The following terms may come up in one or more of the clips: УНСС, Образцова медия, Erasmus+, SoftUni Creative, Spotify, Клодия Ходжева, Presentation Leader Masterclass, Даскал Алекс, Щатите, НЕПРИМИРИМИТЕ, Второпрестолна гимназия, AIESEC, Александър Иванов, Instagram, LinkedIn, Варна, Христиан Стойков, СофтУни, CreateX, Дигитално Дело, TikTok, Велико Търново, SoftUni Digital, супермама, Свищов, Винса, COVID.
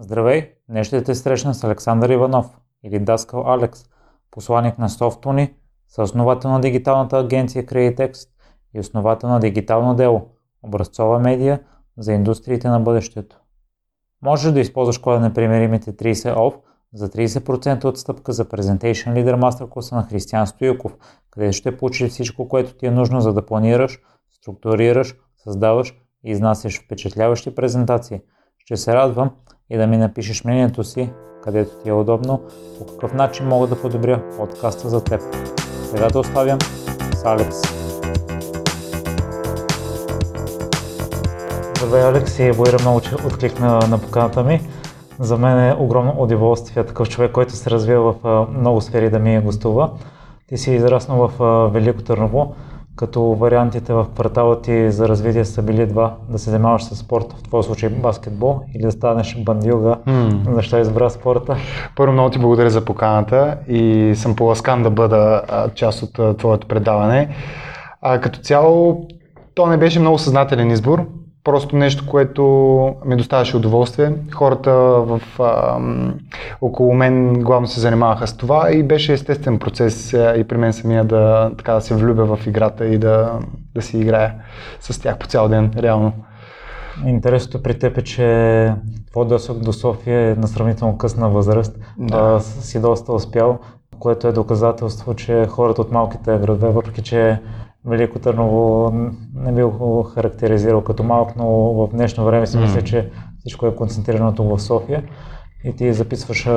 Здравей! Днес ще те срещна с Александър Иванов или Даскал Алекс, посланик на SoftUni, съосновател на дигиталната агенция CreateX и основател на Дигитално дело, Образцова медия за индустриите на бъдещето. Можеш да използваш кода на непримиримите 30OFF за 30% отстъпка за Presentation Leader Masterclass на Христиан Стойков, където ще получиш всичко, което ти е нужно за да планираш, структурираш, създаваш и изнасяш впечатляващи презентации. Ще се радвам и да ми напишеш мнението си, където ти е удобно, по какъв начин мога да подобря подкаста за теб. Сега да оставям с Алекс. Здравей, Алекс, и благодаря много, че откликна на поканата ми. За мен е огромно удоволствие такъв човек, който се развива в много сфери, да ми гостува. Ти си израснал в Велико Търново, като вариантите в квартала ти за развитие са били два: да се занимаваш със спорт, в твой случай баскетбол, или да станеш бандюга. Защо избра спорта? Първо, много ти благодаря за поканата и съм поласкан да бъда част от твоето предаване. Като цяло, то не беше много съзнателен избор, просто нещо, което ми доставяше удоволствие. Хората около мен главно се занимаваха с това и беше естествен процес и при мен самия да се влюбя в играта и да си играя с тях по цял ден, реално. Интересното при теб е, че твой досег до София е на сравнително късна възраст. Да. Си доста успял, което е доказателство, че хората от малките градове, въпреки че Велико Търново не би го характеризирал като малко, но в днешно време си мисля, че всичко е концентрирано тук в София. И ти записваш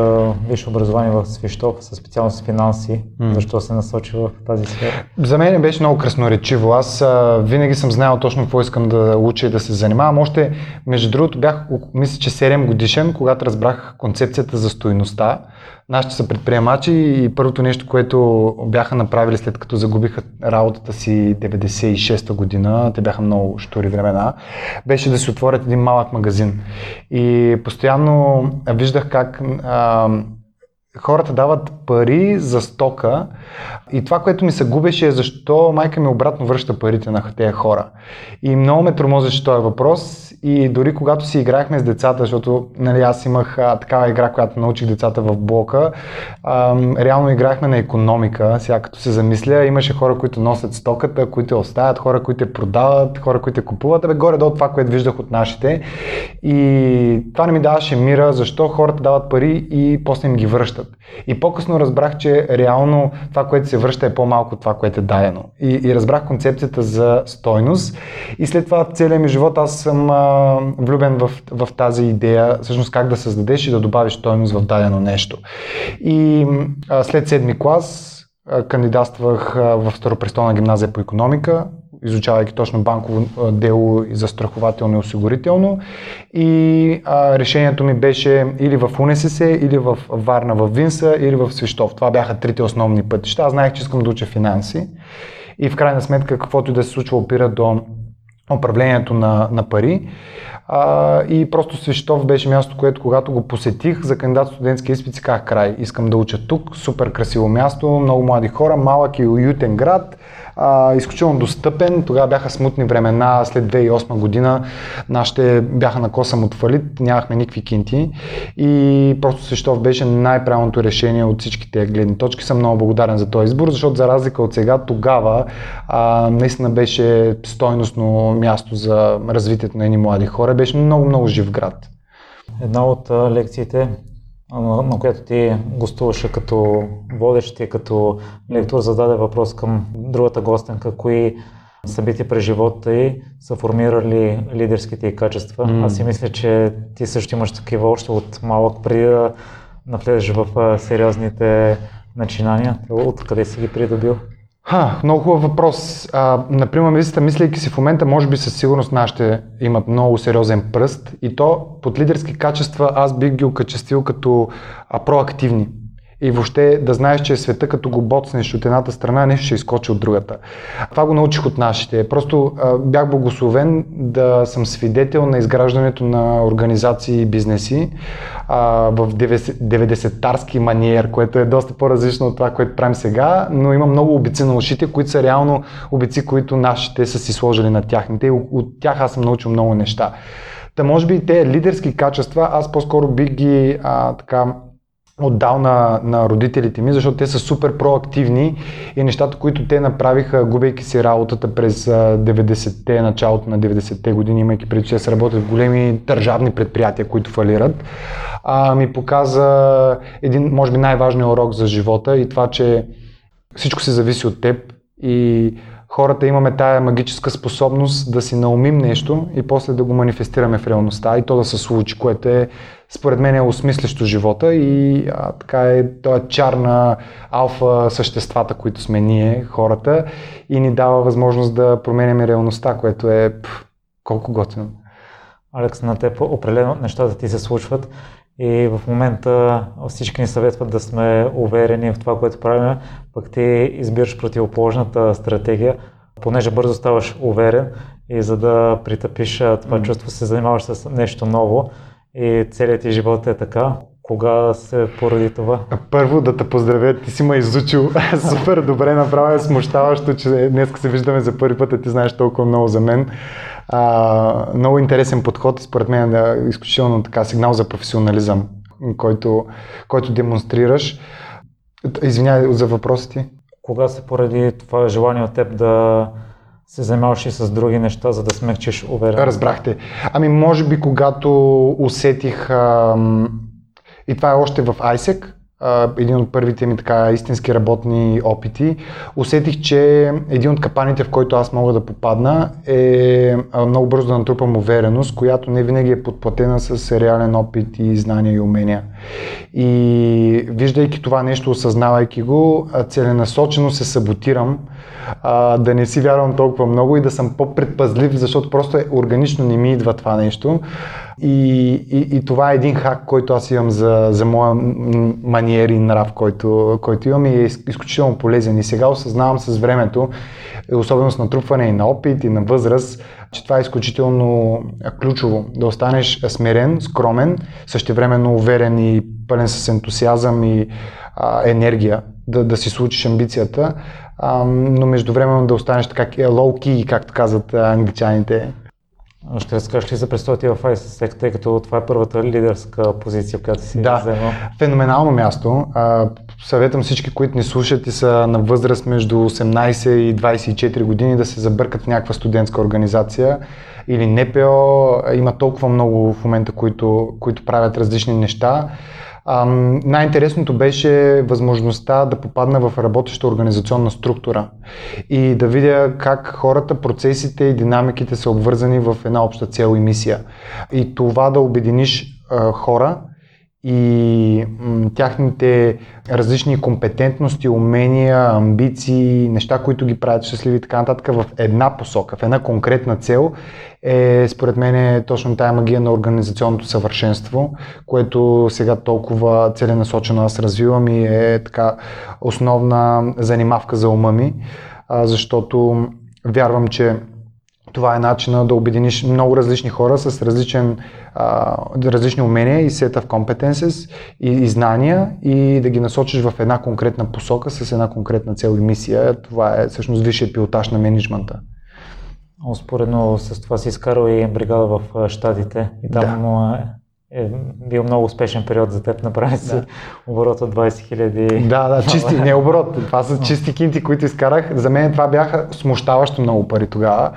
висше образование в Свищов със специалност финанси. Защо се насочи в тази сфера? За мен беше много красноречиво. Аз винаги съм знаел точно какво искам да уча и да се занимавам. Още, между другото, бях, мисля, че 7 годишен, когато разбрах концепцията за стойността. Нашите са предприемачи и първото нещо, което бяха направили след като загубиха работата си 96-та година, те бяха много щури времена, беше да си отворят един малък магазин. И постоянно виждах как хората дават пари за стока и това, което ми се губеше, е защо майка ми обратно връща парите на тези хора. И много ме тормозеше този въпрос и дори когато си играхме с децата, защото аз имах такава игра, която научих децата в блока, реално играхме на икономика. Сега като се замисля, имаше хора, които носят стоката, които оставят, хора, които продават, хора, които купуват. Горе-долу това, което виждах от нашите. И това не ми даваше мира, защо хората дават пари и после им ги връщат. И по-късно разбрах, че реално това, което се връща, е по-малко от това, което е дадено. И разбрах концепцията за стойност. И след това целия ми живот аз съм влюбен в тази идея, всъщност как да създадеш и да добавиш стойност в дадено нещо. И след 7-ми клас кандидатствах в Второпрестолна гимназия по икономика, изучавайки точно банково дело и застрахователно и осигурително. И решението ми беше или в УНСС, или в Варна, в Винса, или в Свищов. Това бяха трите основни пътища. Аз знаех, че искам да уча финанси и в крайна сметка каквото и да се случва опира до управлението на пари. И просто Свищов беше място, което когато го посетих за кандидат студентски изпит, си казах: край, искам да уча тук, супер красиво място, много млади хора, малък и уютен град, изключително достъпен. Тогава бяха смутни времена, след 2008 година нашите бяха на косъм от фалит, нямахме никакви кинти и просто Свищов беше най-правилното решение от всичките гледни точки. Съм много благодарен за този избор, защото за разлика от сега, тогава наистина беше стойностно място за развитието на едни млади хора. Беше много жив град. Една от лекциите, на която ти гостуваше като водещ и като лектор, зададе въпрос към другата гостенка: кои събития през живота ѝ са формирали лидерските ѝ качества. Аз си мисля, че ти също имаш такива още от малък, преди да навлезеш в сериозните начинания. Откъде си ги придобил? Много хубав въпрос. Например, мисляйки си в момента, може би със сигурност нашите имат много сериозен пръст и то под лидерски качества аз бих ги окачествил като проактивни. И въобще да знаеш, че света като го боцнеш от едната страна, нещо ще изкочи от другата. Това го научих от нашите. Просто бях благословен да съм свидетел на изграждането на организации и бизнеси в 90-тарски маниер, което е доста по-различно от това, което правим сега, но има много обици на ушите, които са реално обици, които нашите са си сложили на тяхните. От тях аз съм научил много неща. Та може би те лидерски качества, аз по-скоро бих ги така отдал на родителите ми, защото те са супер проактивни и нещата, които те направиха, губейки си работата през 90-те, началото на 90-те години, имайки преди, че се работят в големи държавни предприятия, които фалират, ми показа един, може би най-важният урок за живота и това, че всичко се зависи от теб и хората имаме тая магическа способност да си наумим нещо и после да го манифестираме в реалността и то да се случи, което е според мен е осмислящо живота и така е този чар на алфа съществата, които сме ние, хората, и ни дава възможност да променяме реалността, което е колко готино. Алекс, на теб определено нещата ти се случват и в момента всички ни съветват да сме уверени в това, което правим, пък ти избираш противоположната стратегия, понеже бързо ставаш уверен и за да притъпиш това чувство се занимаваш с нещо ново и целият ти живот е така. Кога се поради това? Първо да те поздравя, ти си ме изучил супер добре, направя смущаващо, че днес се виждаме за първи път, а ти знаеш толкова много за мен. Много интересен подход, според мен е изключително така сигнал за професионализъм, който демонстрираш. Извинявай за въпроса ти. Кога се поради това желание от теб да се занимаваш и с други неща, за да смекчиш увереността? Разбрахте. Може би когато усетих... И това е още в AIESEC, един от първите ми така истински работни опити. Усетих, че един от капаните, в който аз мога да попадна, е много бързо да натрупам увереност, която не винаги е подплатена с реален опит и знания и умения. И виждайки това нещо, осъзнавайки го, целенасочено се саботирам, да не си вярвам толкова много и да съм по-предпазлив, защото просто органично не ми идва това нещо. И това е един хак, който аз имам за моя маниер и нрав, който имам и е изключително полезен. И сега осъзнавам с времето, особено с натрупване и на опит и на възраст, че това е изключително ключово. Да останеш смирен, скромен, същевременно уверен и пълен с ентусиазъм и енергия да си случиш амбицията, но междувременно да останеш така low-key, както казват англичаните. Ще разкажеш ли за престоя ти в AIESEC, тъй като това е първата лидерска позиция, която си вземал? Феноменално място. Съветвам всички, които ни слушат и са на възраст между 18 и 24 години, да се забъркат в някаква студентска организация или НПО. Има толкова много в момента, които правят различни неща. Най-интересното беше възможността да попадна в работеща организационна структура и да видя как хората, процесите и динамиките са обвързани в една обща цел и мисия. И това да обединиш хора и тяхните различни компетентности, умения, амбиции, неща, които ги правят щастливи и така нататък в една посока, в една конкретна цел, според мен е точно тая магия на организационното съвършенство, което сега толкова целенасочено аз развивам и е така основна занимавка за ума ми, защото вярвам, че това е начина да обединиш много различни хора с различни умения и set of competences и знания и да ги насочиш в една конкретна посока с една конкретна цел и мисия. Това е всъщност висшият пилотаж на менеджмента. Успоредно с това си изкарал и бригада в Щатите и там е бил много успешен период за теб, направи си оборот от 20 000. Да, чисти, не оборот, това са чисти кинти, които изкарах. За мен това бяха смущаващо много пари тогава.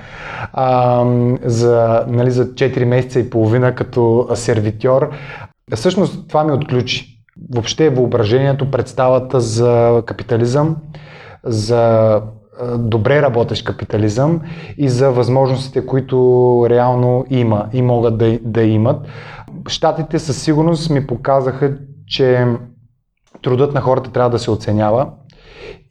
За 4 месеца и половина като сервитьор. Всъщност това ми отключи. Въобще въображението, представата за капитализъм, за добре работещ капитализъм и за възможностите, които реално има и могат да имат. Щатите със сигурност ми показаха, че трудът на хората трябва да се оценява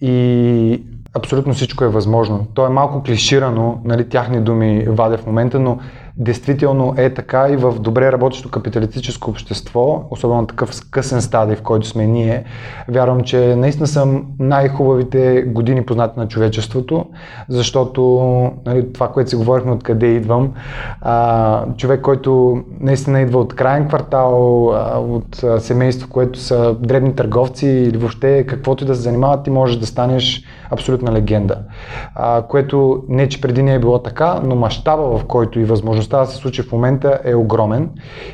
и абсолютно всичко е възможно. То е малко клиширано, тяхни думи вадя в момента, но действително е така и в добре работещо капиталистическо общество, особено такъв късен стадий, в който сме ние, вярвам, че наистина са най-хубавите години познати на човечеството, защото това, което си говорихме откъде идвам, човек, който наистина идва от краен квартал, от семейство, което са дребни търговци или въобще каквото и да се занимават, ти можеш да станеш абсолютна легенда. Което не, че преди не е било така, но мащаба, в който и възможността да се случи в момента, е огромен.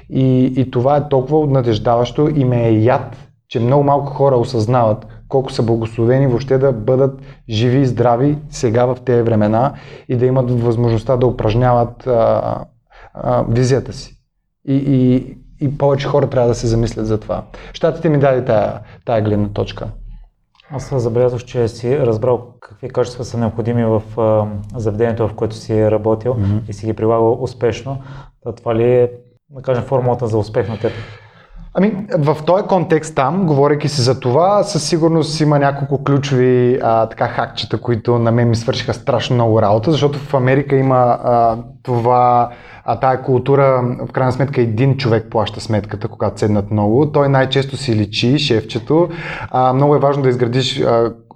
И това е толкова обнадеждаващо и ме е яд, че много малко хора осъзнават колко са благословени въобще да бъдат живи и здрави сега в тези времена и да имат възможността да упражняват визията си. И повече хора трябва да се замислят за това. Щатите ми даде тая гледна точка. Аз забелязах, че си разбрал какви качества са необходими в заведението, в което си работил и си ги прилагал успешно. Това ли е, да кажем, формулата за успех на теб? Ами, в този контекст там, говорейки си за това, със сигурност има няколко ключови хакчета, които на мен ми свършиха страшно много работа, защото в Америка има тая култура, в крайна сметка един човек плаща сметката, когато седнат много. Той най-често си личи, шефчето. Много е важно да изградиш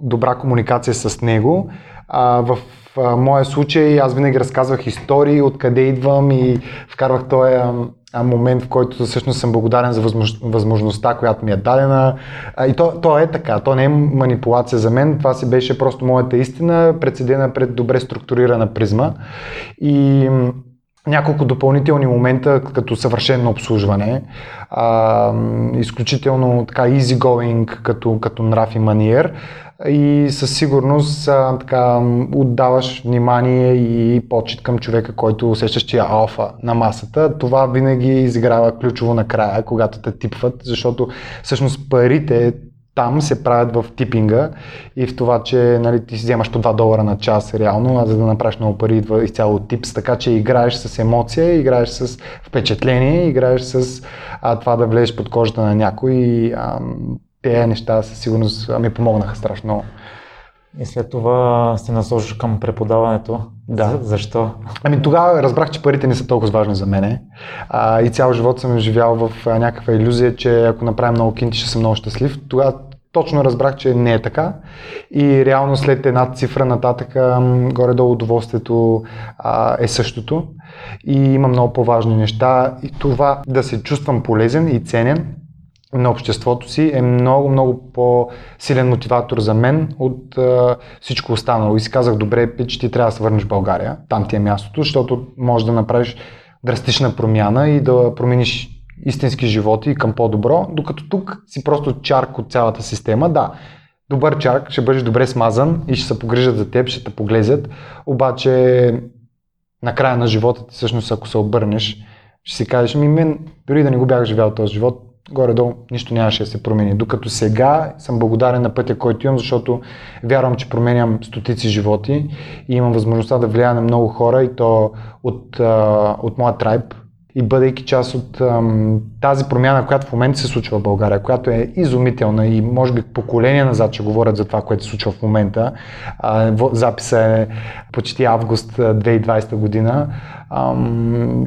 добра комуникация с него. В моя случай аз винаги разказвах истории, откъде идвам и вкарвах този момент, в който всъщност съм благодарен за възможността, която ми е дадена. И то е така, то не е манипулация за мен, това си беше просто моята истина, прецедена пред добре структурирана призма. И няколко допълнителни момента, като съвършено обслужване, изключително така easy going, като нрав и маниер. И със сигурност отдаваш внимание и почит към човека, който усещаш, че е алфа на масата. Това винаги изиграва ключово накрая, когато те типват, защото всъщност парите там се правят в типинга и в това, че ти си вземаш по $2 на час реално, а за да направиш много пари идва изцяло от типс, така че играеш с емоция, играеш с впечатление, играеш с това да влезеш под кожата на някой и тези неща със сигурност ми помогнаха страшно. И след това се насочиш към преподаването. Да. Защо? Тогава разбрах, че парите не са толкова важни за мене. И цял живот съм живял в някаква илюзия, че ако направя много кинти, ще съм много щастлив. Тогава точно разбрах, че не е така. И реално след една цифра нататък, горе-долу удоволствието е същото. И има много по-важни неща. И това да се чувствам полезен и ценен на обществото си е много, много по-силен мотиватор за мен от всичко останало. И си казах, добре, пич, ти трябва да се върнеш в България, там ти е мястото, защото можеш да направиш драстична промяна и да промениш истински животи към по-добро, докато тук си просто чарк от цялата система. Да, добър чарк, ще бъдеш добре смазан и ще се погрижат за теб, ще те поглезят, обаче на края на живота ти всъщност, ако се обърнеш, ще си кажеш, мен дори да не го бях живял този живот, горе-долу нищо нямаше да се промени. Докато сега съм благодарен на пътя, който имам, защото вярвам, че променям стотици животи и имам възможността да влияя на много хора и то от моя tribe. И бъдейки част от тази промяна, която в момента се случва в България, която е изумителна и може би поколения назад ще говорят за това, което се случва в момента. Записа е почти август 2020 година.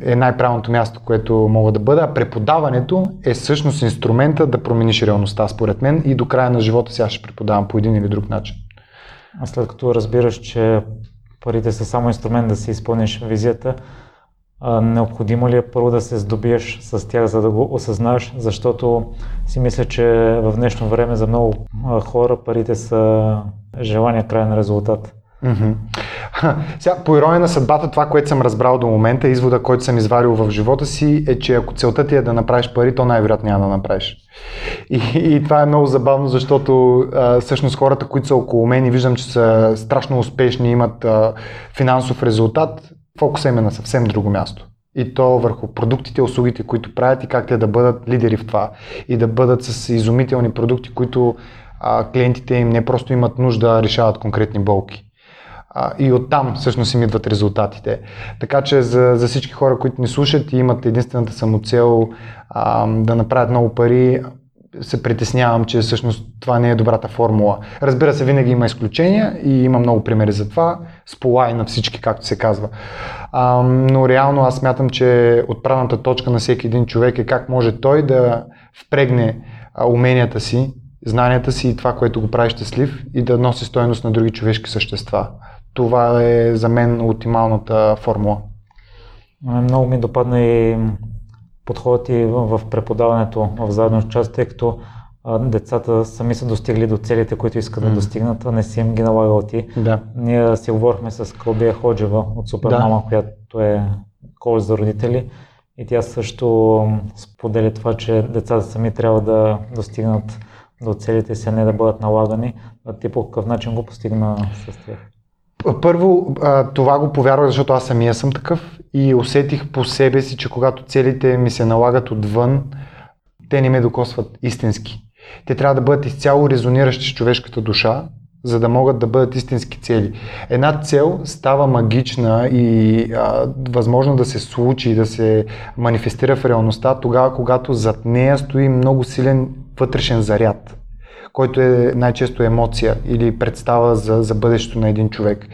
Е най-правилното място, което мога да бъда. Преподаването е всъщност инструмента да промениш реалността, според мен, и до края на живота си аз ще преподавам по един или друг начин. А след като разбираш, че парите са само инструмент да си изпълниш визията, необходимо ли е първо да се здобиеш с тях, за да го осъзнаеш, защото си мисля, че в днешно време за много хора парите са желания крайен резултат. Сега, по ирония на съдбата, това, което съм разбрал до момента, извода, който съм извадил в живота си, е, че ако целта ти е да направиш пари, то най-вероятно няма да направиш. И това е много забавно, защото всъщност хората, които са около мен и виждам, че са страшно успешни, имат финансов резултат, фокусът им е на съвсем друго място. И то върху продуктите, услугите, които правят и как те да бъдат лидери в това. И да бъдат с изумителни продукти, които клиентите им не просто имат нужда, а решават конкретни болки. И оттам всъщност им идват резултатите. Така че за всички хора, които ни слушат и имат единствената самоцел да направят много пари, се притеснявам, че всъщност това не е добрата формула. Разбира се, винаги има изключения и има много примери за това. Сполай на всички, както се казва. Но реално аз смятам, че отправната точка на всеки един човек е как може той да впрегне уменията си, знанията си и това, което го прави щастлив и да носи стойност на други човешки същества. Това е за мен ултималната формула. Много ми допадна и подходът и в преподаването в заедно с част, тъй като децата сами са достигли до целите, които искат да достигнат, а не си им ги налагал ти. Да. Ние си говорихме с Клодия Ходжева от Супермама, която е коуч за родители, и тя също споделя това, че децата сами трябва да достигнат до целите си, а не да бъдат налагани. А ти по какъв начин го постигна с тях? Първо, това го повярвах, защото аз самия съм такъв и усетих по себе си, че когато целите ми се налагат отвън, те не ме докосват истински. Те трябва да бъдат изцяло резониращи с човешката душа, за да могат да бъдат истински цели. Една цел става магична и възможно да се случи, да се манифестира в реалността тогава, когато зад нея стои много силен вътрешен заряд, който е най-често емоция или представа за бъдещето на един човек.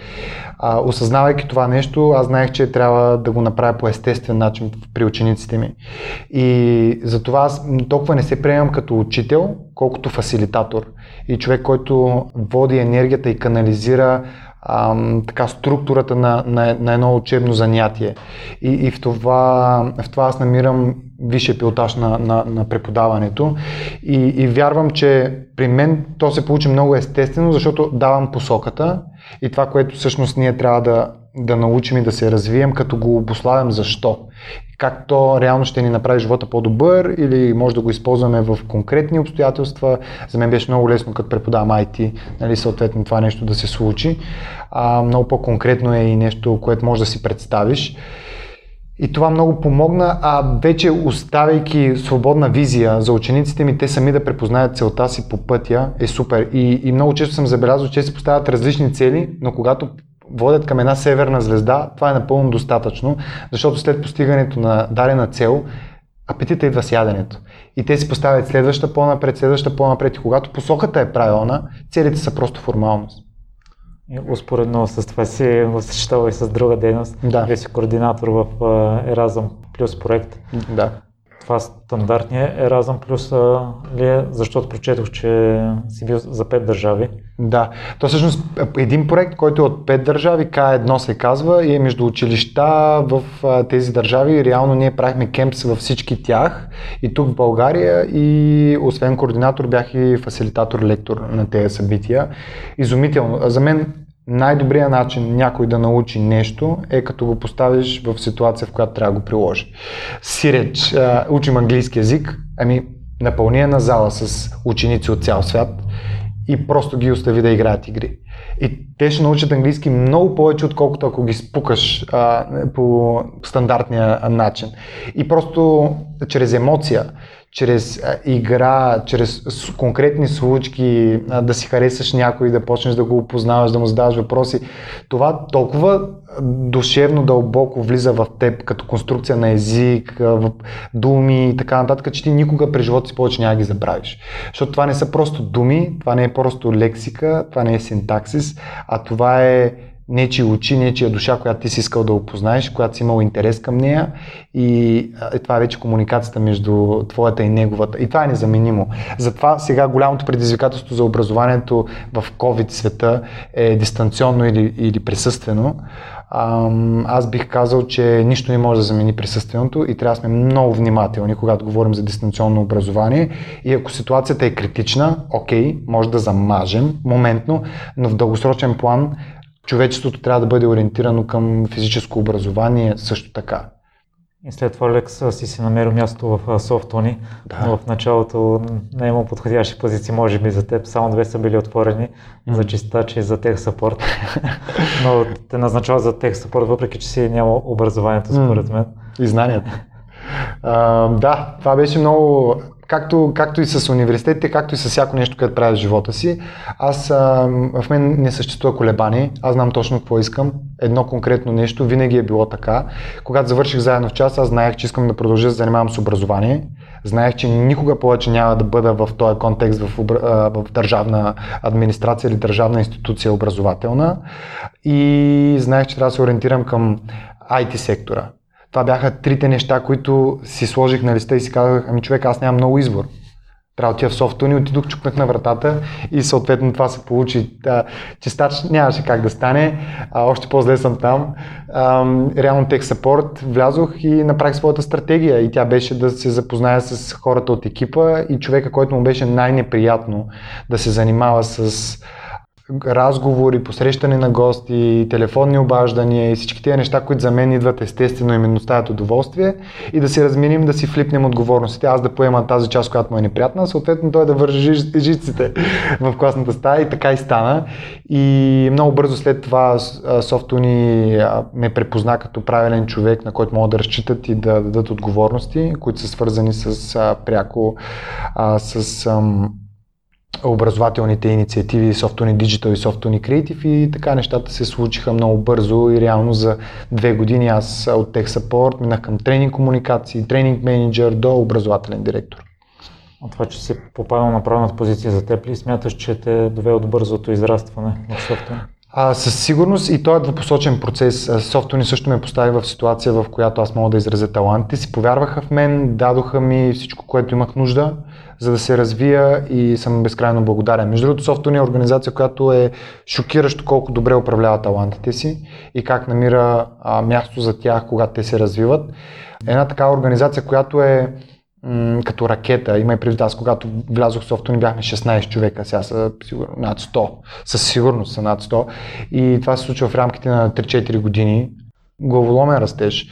Осъзнавайки това нещо, аз знаех, че трябва да го направя по естествен начин при учениците ми. И затова аз толкова не се приемам като учител, колкото фасилитатор и човек, който води енергията и канализира така структурата на едно учебно занятие. И в това аз намирам висшия пилотаж на преподаването и вярвам, че при мен то се получи много естествено, защото давам посоката и това, което всъщност ние трябва да научим и да се развием, като го обославям защо. Как то реално ще ни направи живота по-добър или може да го използваме в конкретни обстоятелства. За мен беше много лесно, като преподавам IT, нали, съответно това нещо да се случи. Много по-конкретно е и нещо, което можеш да си представиш. И това много помогна, а вече оставяйки свободна визия за учениците ми, те сами да препознаят целта си по пътя е супер. И много често съм забелязал, че си поставят различни цели, но когато водят към една северна звезда, това е напълно достатъчно, защото след постигането на дадена цел, апетита идва с яденето. И те си поставят следваща по-напред, следваща по-напред. И когато посоката е правилна, целите са просто формалност. И успоредно с това си го съчетава и с друга дейност. Да. Вие си координатор в Erasmus+ проект. Да. Това стандартният Erasmus+ ли е? Защото прочетох, че си бил за 5 държави. Да, то всъщност един проект, който е от 5 държави, K1 се казва, и е между училища в тези държави. Реално ние правихме кемпс във всички тях и тук в България, и освен координатор бях и фасилитатор-лектор на тези събития. Изумително. За мен най-добрият начин някой да научи нещо е като го поставиш в ситуация, в която трябва да го приложи. Сиреч, учим английски език, напълнена зала с ученици от цял свят и просто ги остави да играят игри. И те ще научат английски много повече, отколкото ако ги спукаш по стандартния начин. И просто чрез емоция, чрез игра, чрез конкретни случки, да си харесаш някой, да почнеш да го опознаваш, да му задаваш въпроси. Това толкова душевно, дълбоко влиза в теб като конструкция на език, в думи и така нататък, че ти никога през живота си повече няма ги забравиш. Защото това не са просто думи, това не е просто лексика, това не е синтаксис, а това е нечия очи, нечия душа, която ти си искал да опознаеш, която си имал интерес към нея, и това е вече комуникацията между твоята и неговата. И това е незаменимо. Затова сега голямото предизвикателство за образованието в COVID света е дистанционно или присъствено. Аз бих казал, че нищо не може да замени присъственото и трябва да сме много внимателни, когато говорим за дистанционно образование, и ако ситуацията е критична, може да замажем моментно, но в дългосрочен план човечеството трябва да бъде ориентирано към физическо образование също така. И след това, Алекс, си намерил място в SoftUni, но в началото не е имал подходящи позиции, може би за теб, само 2 са били отворени, за чистачи и за тех сапорт, но те назначава за тех сапорт, въпреки че си нямал образованието според мен. И знанието. Да, това беше много... Както и с университетите, както и с всяко нещо, което правя в живота си, в мен не съществува колебание, аз знам точно какво искам, едно конкретно нещо, винаги е било така. Когато завърших заедно в час, аз знаех, че искам да продължа да се занимавам с образование, знаех, че никога повече няма да бъда в този контекст в държавна администрация или държавна институция образователна, и знаех, че трябва да се ориентирам към IT сектора. Това бяха трите неща, които си сложих на листа и си казах, човек, аз нямам много избор. трябва да отида в SoftUni, отидох, чукнах на вратата и съответно това се получи. Чистач нямаше как да стане, още по-зле съм там. Реално Tech Support влязох и направих своята стратегия и тя беше да се запозная с хората от екипа и човека, който му беше най-неприятно да се занимава с разговори, посрещане на гости, телефонни обаждания и всички тези неща, които за мен идват естествено и ми доставят удоволствие и да си разминим, да си флипнем отговорностите. Аз да поема тази част, която му е неприятна, съответно той да вържи жиците в класната стая и така и стана. И много бързо след това SoftUni ме препозна като правилен човек, на който могат да разчитат и да дадат отговорности, които са свързани с пряко с образователните инициативи SoftUni Digital и SoftUni Creative и така нещата се случиха много бързо и реално за 2 години аз от Tech Support минах към тренинг комуникации, тренинг менеджер до образователен директор. От това, че си попадал на правилната позиция за теб ли смяташ, че те довел до бързото израстване в SoftUni? Със сигурност и той е двупосочен процес. SoftUni също ме постави в ситуация, в която аз мога да изразя талантите си. Повярваха в мен, дадоха ми всичко, което имах нужда, за да се развия и съм безкрайно благодарен. Между другото, SoftUni е организация, която е шокиращо колко добре управлява талантите си и как намира място за тях, когато те се развиват. Една такава организация, която е като ракета. Има и предвид, аз когато влязох в SoftUni бяхме 16 човека, сега са сигурно над 100. Със сигурност са над 100. И това се случва в рамките на 3-4 години. Главоломен растеж.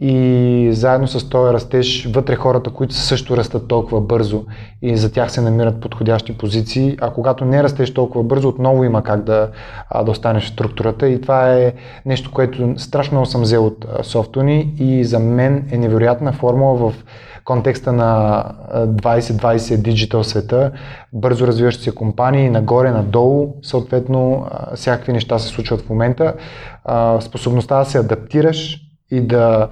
И заедно с този растеж вътре хората, които също растат толкова бързо и за тях се намират подходящи позиции. А когато не растеш толкова бързо, отново има как да останеш в структурата. И това е нещо, което страшно много съм взел от SoftUni и за мен е невероятна формула в контекста на 2020 диджитал света, бързо развиващи се компании, нагоре, надолу, съответно всякакви неща се случват в момента. Способността да се адаптираш и да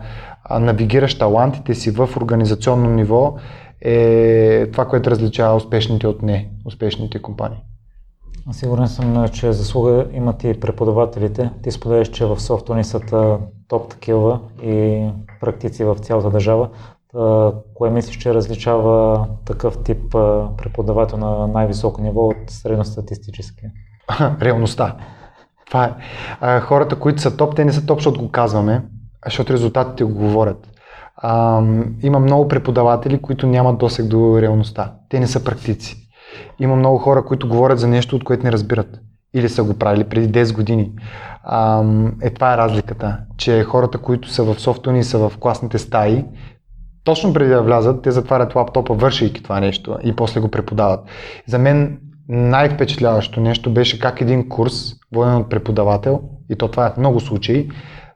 навигираш талантите си в организационно ниво е това, което различава успешните от неуспешните компании. Сигурен съм, че заслуга имат и преподавателите. Ти споделяш, че в SoftUni са топ такива и практици в цялата държава. Кое мислиш, че различава такъв тип преподавател на най-високо ниво от средностатистически? Реалността. Това е. Хората, които са топ, те не са топ, защото го казваме, защото резултатите го говорят. Има много преподаватели, които нямат досег до реалността. Те не са практици. Има много хора, които говорят за нещо, от което не разбират. Или са го правили преди 10 години. Това е разликата, че хората, които са в SoftUni, са в класните стаи, точно преди да влязат, те затварят лаптопа, вършейки това нещо и после го преподават. За мен най-впечатляващо нещо беше как един курс, воден от преподавател, и то това е в много случаи,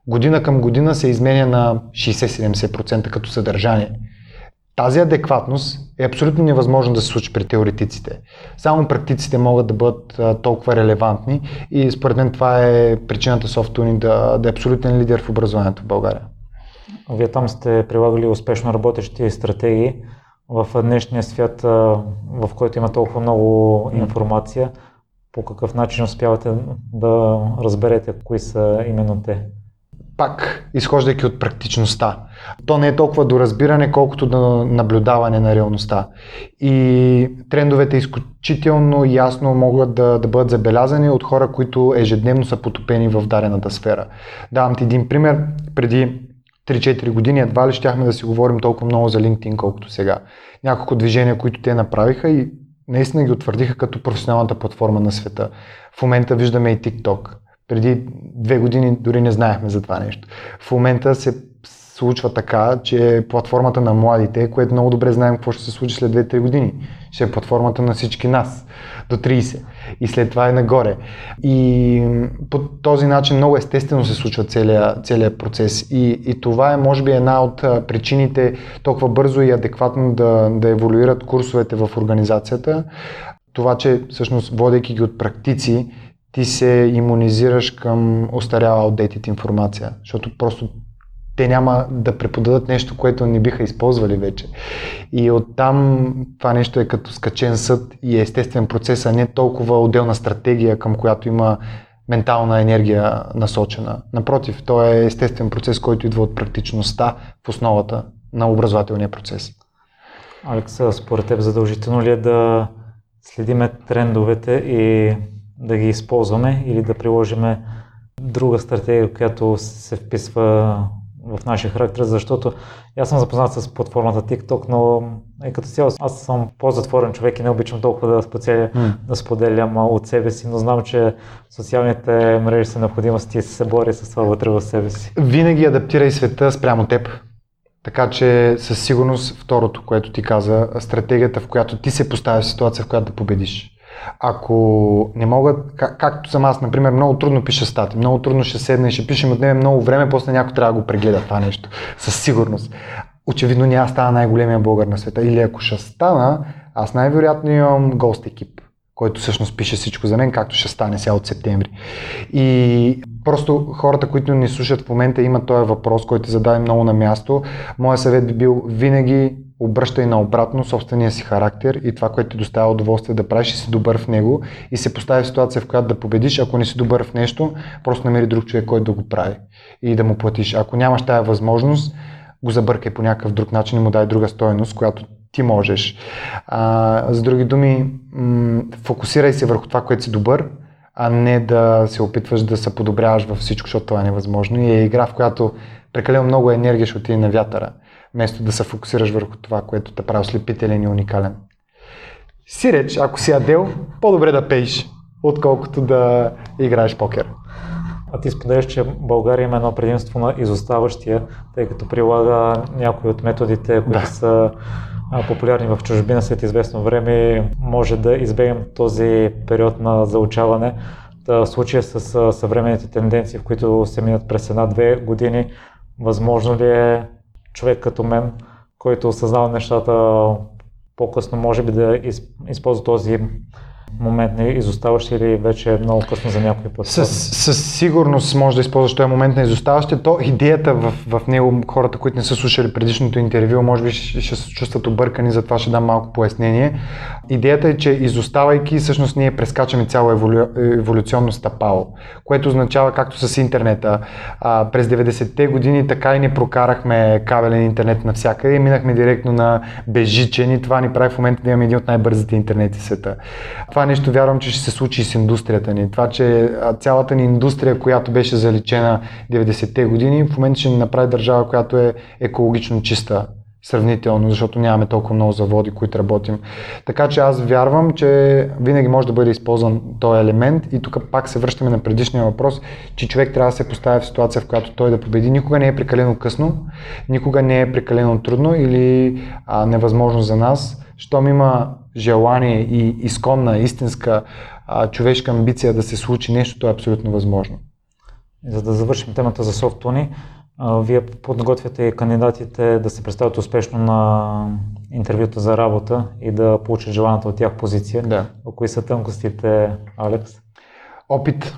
година към година се изменя на 60-70% като съдържание. Тази адекватност е абсолютно невъзможно да се случи при теоретиците. Само практиците могат да бъдат толкова релевантни и според мен това е причината SoftUni да е абсолютен лидер в образованието в България. Вие там сте прилагали успешно работещи стратегии. В днешния свят, в който има толкова много информация, по какъв начин успявате да разберете кои са именно те? Пак, изхождайки от практичността. То не е толкова до разбиране, колкото до наблюдаване на реалността. И трендовете изключително ясно могат да бъдат забелязани от хора, които ежедневно са потопени в дадената сфера. Давам ти един пример. Преди 3-4 години едва ли щяхме да си говорим толкова много за LinkedIn, колкото сега. Няколко движения, които те направиха и наистина ги утвърдиха като професионалната платформа на света. В момента виждаме и TikTok. Преди 2 години дори не знаехме за това нещо. В момента се случва така, че е платформата на младите, което много добре знаем какво ще се случи след 2-3 години. Ще е платформата на всички нас до 30 и след това е нагоре. И по този начин много естествено се случва целият процес и това е може би една от причините толкова бързо и адекватно да еволюират курсовете в организацията. Това, че всъщност водейки ги от практици, ти се имунизираш към остаряла outdated информация, защото просто те няма да преподадат нещо, което не биха използвали вече. И оттам това нещо е като скачен съд и естествен процес, а не толкова отделна стратегия, към която има ментална енергия насочена. Напротив, то е естествен процес, който идва от практичността в основата на образователния процес. Алекс, според теб задължително ли е да следиме трендовете и да ги използваме или да приложиме друга стратегия, която се вписва в нашия характер, защото аз съм запознат с платформата TikTok, но като цяло аз съм по-затворен човек и не обичам толкова да споделя, да споделям от себе си, но знам, че социалните мрежи са необходимост и се бори с това вътре в себе си. Винаги адаптирай света спрямо теб. Така че със сигурност второто, което ти каза, стратегията, в която ти се поставяш в ситуация, в която да победиш. Ако не могат, както съм аз, например, много трудно пиша стати, много трудно ще седна и ще пишем отнеме много време, после някой трябва да го прегледа това нещо, със сигурност. Очевидно няма стана най-големия българ на света, или ако ще стана, аз най-вероятно имам гост екип, който всъщност пише всичко за мен, както ще стане сега от септември. И просто хората, които ни слушат в момента, имат този въпрос, който те зададе много на място. Моят съвет би бил винаги обръщай наобратно собствения си характер и това, което ти доставя удоволствие да правиш и си добър в него и се постави в ситуация, в която да победиш. Ако не си добър в нещо, просто намери друг човек, който да го прави и да му платиш. Ако нямаш тая възможност, го забъркай по някакъв друг начин и му дай друга стойност, която ти можеш. С други думи, фокусирай се върху това, което си добър, а не да се опитваш да се подобряваш във всичко, защото това е невъзможно и е игра, в която прекалено много енергия ще отиде на вятъра, вместо да се фокусираш върху това, което те прави ослепителен и уникален. Сиреч, ако си ядел, по-добре да пееш, отколкото да играеш покер. А ти споделяш, че България има едно предимство на изоставащия, тъй като прилага някои от методите, които са популярни в чужбина след известно време, може да избегнем този период на заучаване. В случая с съвременните тенденции, в които се минат през една-две години, възможно ли е човек като мен, който осъзнава нещата по-късно, може би да използва този момент на изоставащи или вече е много късно за някои платформи? Със сигурност може да използваш този момент на изоставащи. То идеята в него, хората, които не са слушали предишното интервю, може би ще се чувстват объркани, затова ще дам малко пояснение. Идеята е, че изоставайки, всъщност ние прескачаме цяло еволюционно стъпало, което означава както с интернета. През 90-те години така и не прокарахме кабелен интернет навсякъде и минахме директно на безжичен и това ни прави в момента да имаме един от най-бързите интернети в света. Това нещо вярвам, че ще се случи и с индустрията ни. Това, че цялата ни индустрия, която беше заличена 90-те години, в момента ще ни направи държава, която е екологично чиста сравнително, защото нямаме толкова много заводи, които работим. Така че аз вярвам, че винаги може да бъде използван този елемент и тук пак се връщаме на предишния въпрос, че човек трябва да се постави в ситуация, в която той да победи. Никога не е прекалено късно, никога не е прекалено трудно или невъзможно за нас. Щом има желание и изконна, истинска човешка амбиция да се случи нещо, то е абсолютно възможно. За да завършим темата за SoftUni, вие подготвяте и кандидатите да се представят успешно на интервюта за работа и да получат желаната от тях позиция. Да. Кои са тънкостите, Алекс? Опит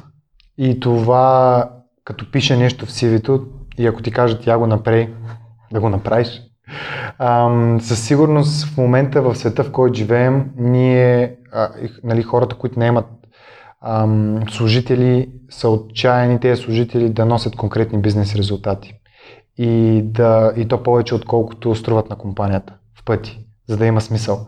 и това, като пише нещо в CV-то и ако ти кажат я го направи, да го направиш. Със сигурност в момента в света, в който живеем, ние, хората, които наемат служители, са отчаяни тези служители да носят конкретни бизнес резултати и то повече отколкото струват на компанията в пъти, за да има смисъл.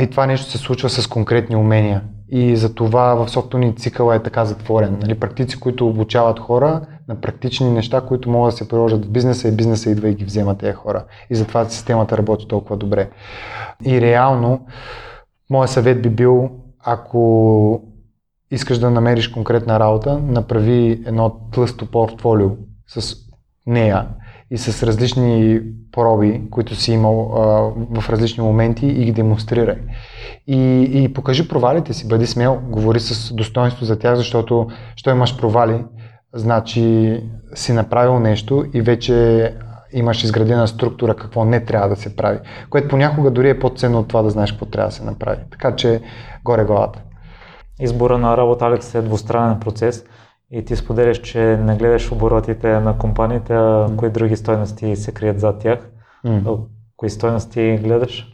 И това нещо се случва с конкретни умения и затова в SoftUni цикъла е така затворен. Практици, които обучават хора на практични неща, които могат да се приложат в бизнеса и бизнеса идва и ги взема тези хора. И затова системата работи толкова добре. И реално, моят съвет би бил, ако искаш да намериш конкретна работа, направи едно тлъсто портфолио с нея и с различни проби, които си имал в различни моменти и ги демонстрирай. И покажи провалите си, бъди смел, говори с достоинство за тях, защото що имаш провали, значи си направил нещо и вече имаш изградена структура какво не трябва да се прави, което понякога дори е по-ценно от това да знаеш какво трябва да се направи. Така че горе главата. Избора на работа, Алекс, е двустранен процес и ти споделяш, че не гледаш оборотите на компаниите, а кои други стойности се крият зад тях. Кои стойности гледаш?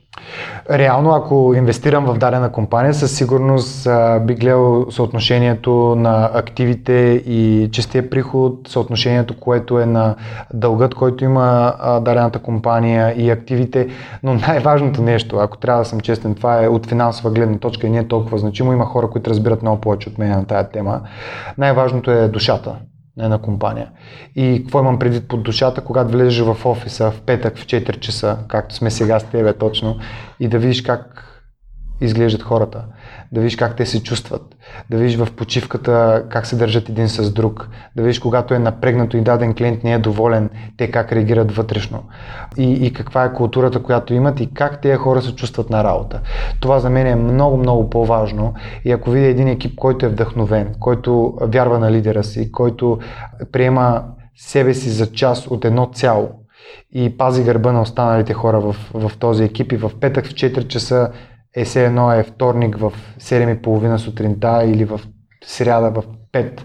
Реално, ако инвестирам в дадена компания, със сигурност би гледал съотношението на активите и чистия приход, съотношението, което е на дългът, който има дадената компания и активите, но най-важното нещо, ако трябва да съм честен, това е от финансова гледна точка и не е толкова значимо, има хора, които разбират много повече от мен на тая тема. Най-важното е душата на една компания. И какво имам предвид под душата, когато влезеш в офиса в петък в 4 часа, както сме сега с тебе точно, и да видиш как изглеждат хората, да видиш как те се чувстват, да видиш в почивката как се държат един с друг, да видиш когато е напрегнато и даден клиент не е доволен, те как реагират вътрешно и каква е културата, която имат и как тези хора се чувстват на работа. Това за мен е много, много по-важно и ако видя един екип, който е вдъхновен, който вярва на лидера си, който приема себе си за част от едно цяло и пази гърба на останалите хора в този екип и в петък в 4 часа е все едно е вторник в 7:30 сутринта или в сряда в 5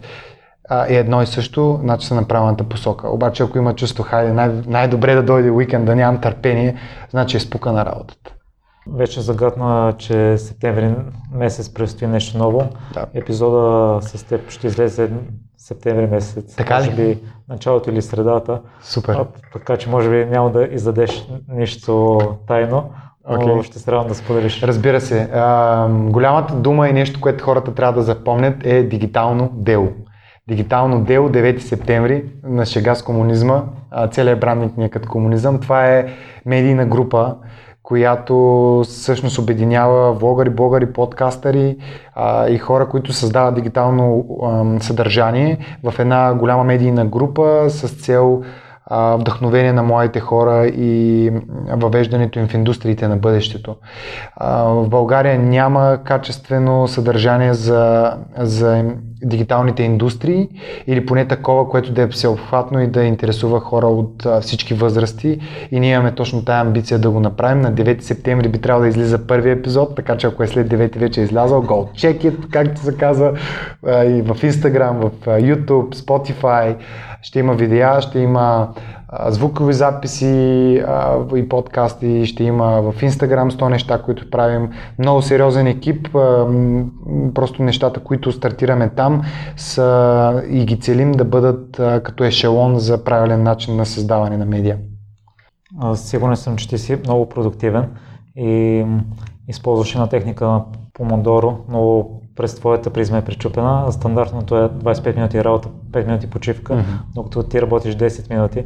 е едно и също, значи са на правилната посока. Обаче ако има чувство, хайде, най-добре да дойде уикенд, да нямам търпение, значи е спукана работата. Вече загадна, че септември месец предстои нещо ново. Да. Епизода с теб ще излезе септември месец, може би началото или средата. Супер. Така че може би няма да издадеш нищо тайно. Okay. Ще се радвам да споделиш. Разбира се. Голямата дума и нещо, което хората трябва да запомнят е дигитално дело. Дигитално дело, 9 септември, на шега с комунизма, целият брандинг ни е като комунизъм. Това е медийна група, която всъщност обединява влогъри, блогъри, подкастъри и хора, които създават дигитално съдържание в една голяма медийна група с цел вдъхновение на младите хора и въвеждането им в индустриите на бъдещето. В България няма качествено съдържание за дигиталните индустрии или поне такова, което да е всеобхватно и да интересува хора от всички възрасти и ние имаме точно тая амбиция да го направим. На 9 септември би трябвало да излиза първият епизод, така че ако е след 9 вече е излязал, go check it, както се казва, и в Instagram, в YouTube, Spotify, ще има видеа, ще има звукови записи и подкасти, ще има в Instagram 100 неща, които правим. Много сериозен екип, просто нещата, които стартираме там са и ги целим да бъдат като ешелон за правилен начин на създаване на медиа. Сигурен съм, че ти си много продуктивен и използваш една техника помодоро, но през твоята призма е пречупена. Стандартното е 25 минути работа, 5 минути почивка, докато ти работиш 10 минути.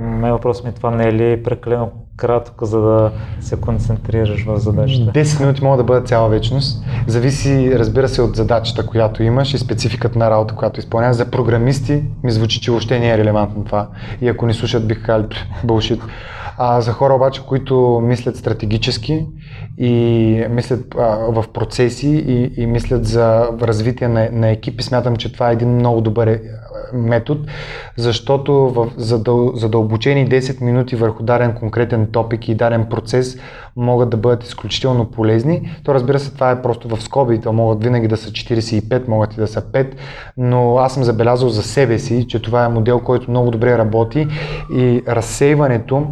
Мой въпрос ми е това не е ли прекалено кратко, за да се концентрираш в задачата? 10 минути могат да бъдат цяла вечност. Зависи, разбира се, от задачата, която имаш и спецификата на работа, която изпълняваш. За програмисти ми звучи, че въобще не е релевантно това. И ако не слушат, бих казали bullshit. За хора обаче, които мислят стратегически и мислят в процеси и мислят за развитие на екипи, смятам, че това е един много добър метод, защото задълбочени 10 минути върху даден конкретен топик и даден процес могат да бъдат изключително полезни. То разбира се, това е просто в скоби, то могат винаги да са 45, могат и да са 5, но аз съм забелязал за себе си, че това е модел, който много добре работи и разсейването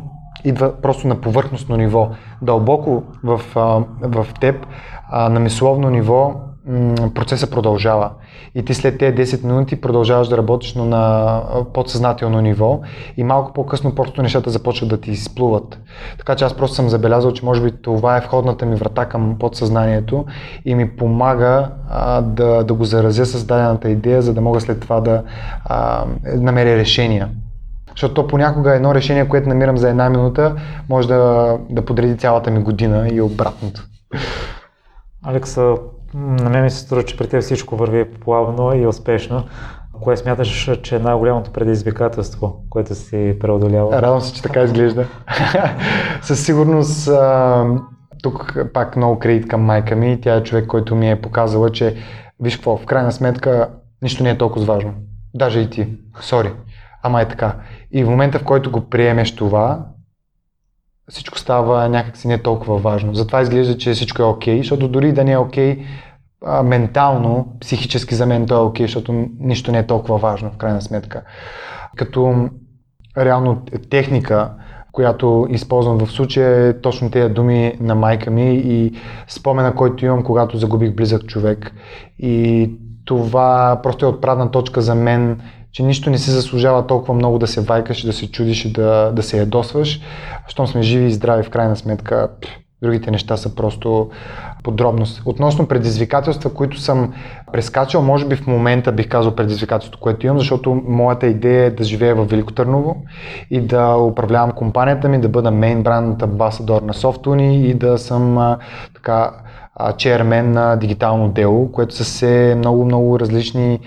идва просто на повърхностно ниво. Дълбоко в теб, на мисловно ниво, процесът продължава. И ти след тези 10 минути продължаваш да работиш, но на подсъзнателно ниво и малко по-късно просто нещата започват да ти изплуват. Така че аз просто съм забелязал, че може би това е входната ми врата към подсъзнанието и ми помага да го заразя с дадената идея, за да мога след това да намеря решения. Защото понякога едно решение, което намирам за една минута, може да подреди цялата ми година и обратното. Алекс, на мен ми се струва, че при теб всичко върви плавно и успешно. Кое смяташ, че е най-голямото предизвикателство, което си преодолява? Радвам се, че така изглежда. Със сигурност тук пак много кредит към майка ми. Тя е човек, който ми е показала, че виж какво, в крайна сметка нищо не е толкова важно. Даже и ти. Сори. Ама е така. И в момента, в който го приемеш това, всичко става някакси не толкова важно. Затова изглежда, че всичко е окей, защото дори да не е окей, ментално, психически за мен то е окей, защото нищо не е толкова важно в крайна сметка. Като реално техника, която използвам в случая, е точно тези думи на майка ми и спомена, който имам, когато загубих близък човек. И това просто е отправна точка за мен, че нищо не се заслужава толкова много да се вайкаш, да се чудиш и да се ядосваш. Щом сме живи и здрави, в крайна сметка, другите неща са просто подробност. Относно предизвикателства, които съм прескачал, може би в момента бих казал предизвикателството, което имам, защото моята идея е да живея в Велико Търново и да управлявам компанията ми, да бъда мейн бранд амбасадор на SoftUni и да съм така чейърмен на Дигитално дело, което са се много различни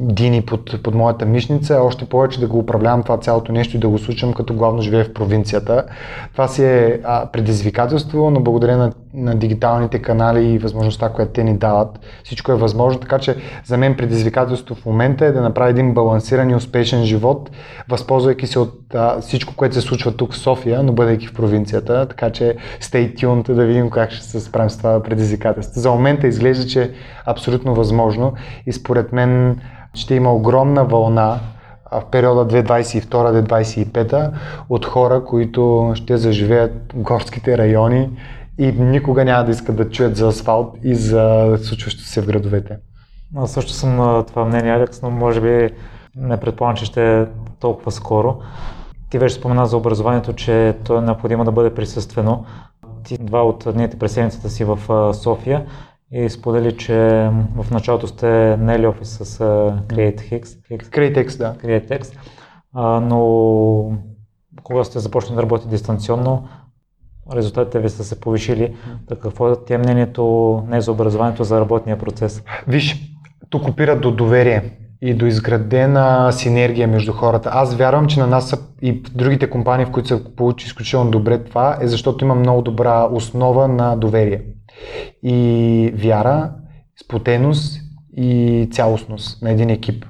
дини под моята мишница, още повече да го управлявам това цялото нещо и да го случвам, като главно живея в провинцията. Това си е предизвикателство, но благодарение на дигиталните канали и възможността, която те ни дават, всичко е възможно, така че за мен предизвикателство в момента е да направя един балансиран и успешен живот, възползвайки се от всичко, което се случва тук в София, но бъдейки в провинцията, така че stay tuned да видим как ще се справим с това предизвикателство. За момента изглежда, че е абсолютно възможно и според мен ще има огромна вълна в периода 2022-2025 от хора, които ще заживеят горските райони и никога няма да искат да чуят за асфалт и за случващо се в градовете. Аз също съм на това мнение, Алекс, но може би не предполагам, че ще е толкова скоро. Ти вече спомена за образованието, че то е необходимо да бъде присъствено. Ти два от дните през седмицата си в София и сподели, че в началото сте нели офис с CreateX, да. CreateX, но кога сте започнали да работите дистанционно, резултатите ви са се повишили. Так какво ти е мнението не за образованието, за работния процес? Виж, тук опира до доверие и до изградена синергия между хората. Аз вярвам, че на нас и другите компании, в които се получи изключително добре това, е защото има много добра основа на доверие и вяра, сплотеност и цялостност на един екип.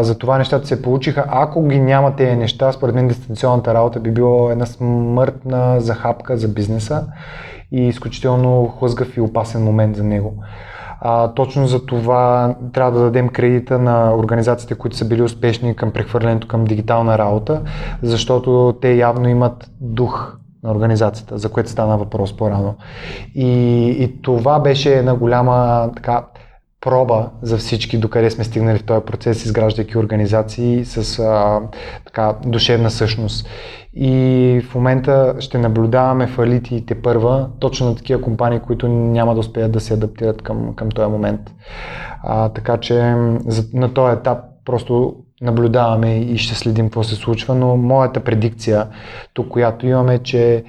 Затова нещата се получиха. Ако ги няма тези неща, според мен дистанционната работа би била една смъртна захапка за бизнеса и изключително хлъзгав и опасен момент за него. Точно за това трябва да дадем кредита на организациите, които са били успешни към прехвърлянето към дигитална работа, защото те явно имат дух на организацията, за което стана въпрос по-рано. И това беше една голяма така проба за всички, докъде сме стигнали в този процес, изграждайки организации с така душевна същност. И в момента ще наблюдаваме фалити тепърва, точно на такива компании, които няма да успеят да се адаптират към този момент. Така че на този етап просто наблюдаваме и ще следим какво се случва, но моята предикция тук, която имаме, е, че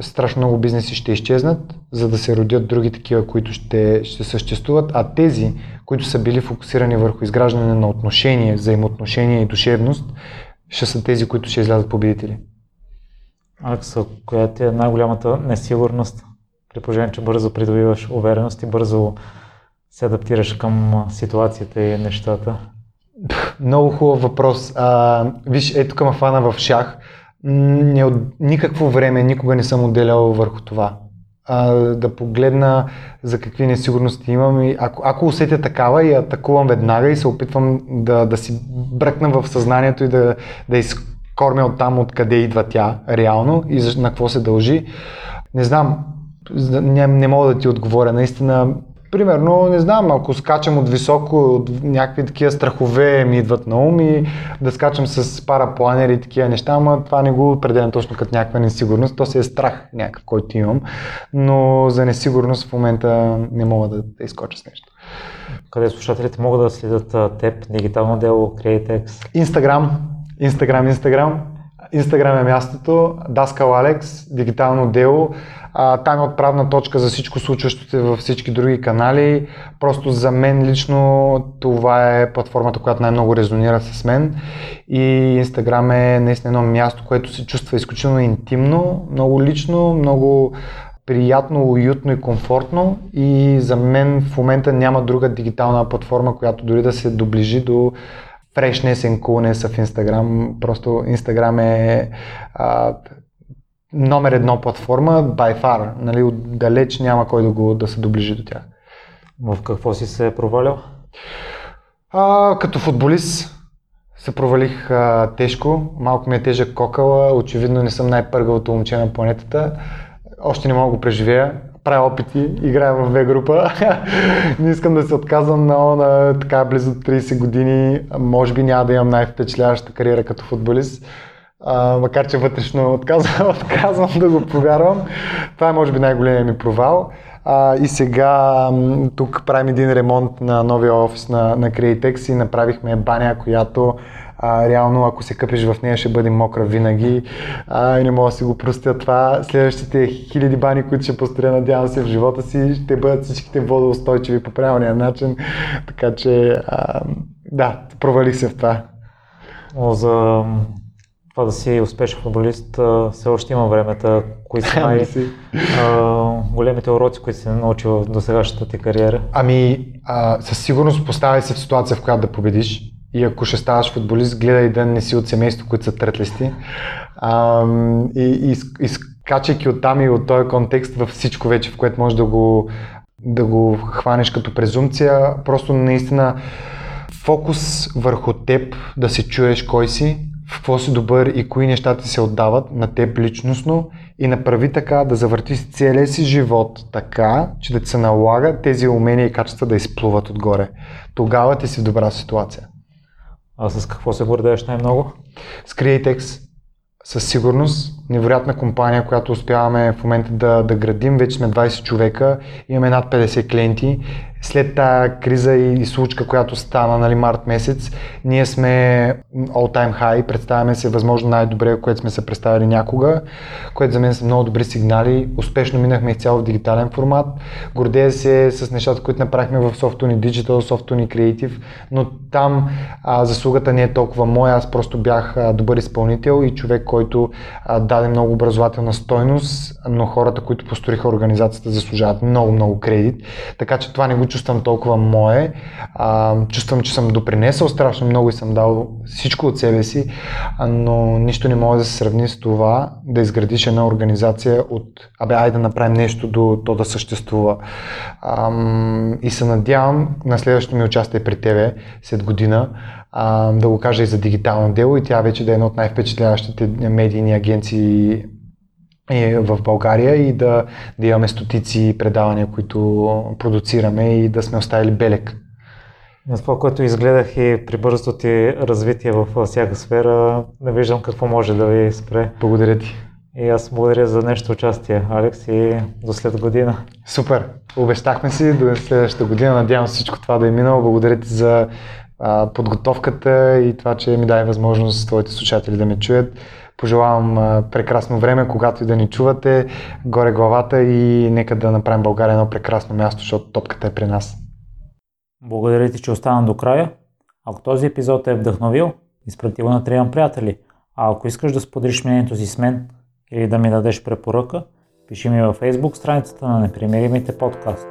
страшно много бизнеси ще изчезнат, за да се родят други такива, които ще съществуват, а тези, които са били фокусирани върху изграждане на отношения, взаимоотношения и душевност, ще са тези, които ще излязат победители. Алекс, коя ти е най-голямата несигурност, при положение, че бързо придобиваш увереност и бързо се адаптираш към ситуацията и нещата? Много хубав въпрос. Виж, ето към фана в шах. Никакво време никога не съм отделял върху това. Да погледна за какви несигурности имам и ако усетя такава и атакувам веднага и се опитвам да си бръкна в съзнанието и да изкормя оттам откъде идва тя реално и на какво се дължи. Не знам, не мога да ти отговоря. Наистина, примерно, не знам, ако скачам от високо, от някакви такива страхове ми идват на ум и да скачам с парапланери и такива неща, ама това не го определям точно като някаква несигурност, то си е страх някакъв, който имам, но за несигурност в момента не мога да изкоча с нещо. Къде слушателите могат да следят теб, Дигитално дело, CreateX? Инстаграм. Инстаграм е мястото, Даскал Алекс, Дигитално дело. Там е отправна точка за всичко случващо се във всички други канали. Просто за мен лично това е платформата, която най-много резонира с мен. И Инстаграм е наистина едно място, което се чувства изключително интимно, много лично, много приятно, уютно и комфортно. И за мен в момента няма друга дигитална платформа, която дори да се доближи до freshness and coolness в Инстаграм. Просто Инстаграм е номер едно платформа, by far, нали, отдалеч няма кой да се доближи до тях. В какво си се провалял? Като футболист се провалих тежко, малко ми е тежък кокала, очевидно не съм най-пъргалото момче на планетата, още не мога да го преживея, правя опити, играя в две група, не искам да се отказвам на така близо 30 години, може би няма да имам най-впечатляваща кариера като футболист, макар че вътрешно отказвам да го повярвам, това е може би най-големият ми провал. И сега тук правим един ремонт на новия офис на CreateX и направихме баня, която реално ако се къпиш в нея ще бъде мокра винаги и не мога да си го простя това. Следващите хиляди бани, които ще построя, надявам се в живота си, ще бъдат всичките водоустойчиви по правилния начин, така че да, провалих се в това. За това да си успешен футболист, все още има времето, кои са големите уроци, които си научил в досегашната ти кариера? Ами, със сигурност поставя се в ситуация, в която да победиш. И ако ще ставаш футболист, гледай да не си от семейство, които са третлисти. И скачайки оттам и от този контекст във всичко вече, в което можеш да го хванеш като презумпция, просто наистина фокус върху теб, да се чуеш кой си, в какво си добър и кои неща ти се отдават на теб личностно и направи така да завъртиш целия си живот така, че да ти се налага тези умения и качества да изплуват отгоре. Тогава ти си в добра ситуация. А с какво се гордееш най-много? С CreateX. Със сигурност. Невероятна компания, която успяваме в момента да градим. Вече сме 20 човека, имаме над 50 клиенти. След тая криза и случка, която стана март месец, ние сме all-time high, представяме се възможно най-добре, което сме се представили някога, което за мен са много добри сигнали. Успешно минахме изцяло в дигитален формат. Гордея се с нещата, които направихме в SoftUni Digital, SoftUni Creative, но там заслугата не е толкова моя, аз просто бях добър изпълнител и човек, който даде много образователна стойност, но хората, които построиха организацията, заслужават много кредит, така че това не го чувствам толкова мое. Чувствам, че съм допринесъл страшно много и съм дал всичко от себе си, но нищо не може да се сравни с това да изградиш една организация от айде да направим нещо до то да съществува. И се надявам на следващото ми участие при тебе след година да го кажа и за Дигитално дело и тя вече да е една от най-впечатляващите медийни агенции в България и да имаме стотици предавания, които продуцираме и да сме оставили белег. На това, което изгледах и при бързото ти развитие във всяка сфера, не виждам какво може да ви спре. Благодаря ти. И аз благодаря за днешното участие, Алекс, и до след година. Супер! Обещахме си до следващата година. Надявам се всичко това да е минало. Благодаря ти за подготовката и това, че ми даде възможност твоите слушатели да ме чуят. Пожелавам прекрасно време, когато и да ни чувате, горе главата и нека да направим България едно прекрасно място, защото топката е при нас. Благодаря ти, че остана до края. Ако този епизод е вдъхновил, изпрати го на трима приятели. А ако искаш да споделиш мнението си с мен или да ми дадеш препоръка, пиши ми във Facebook страницата на Непримиримите подкаст.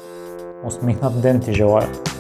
Усмихнат ден ти желая!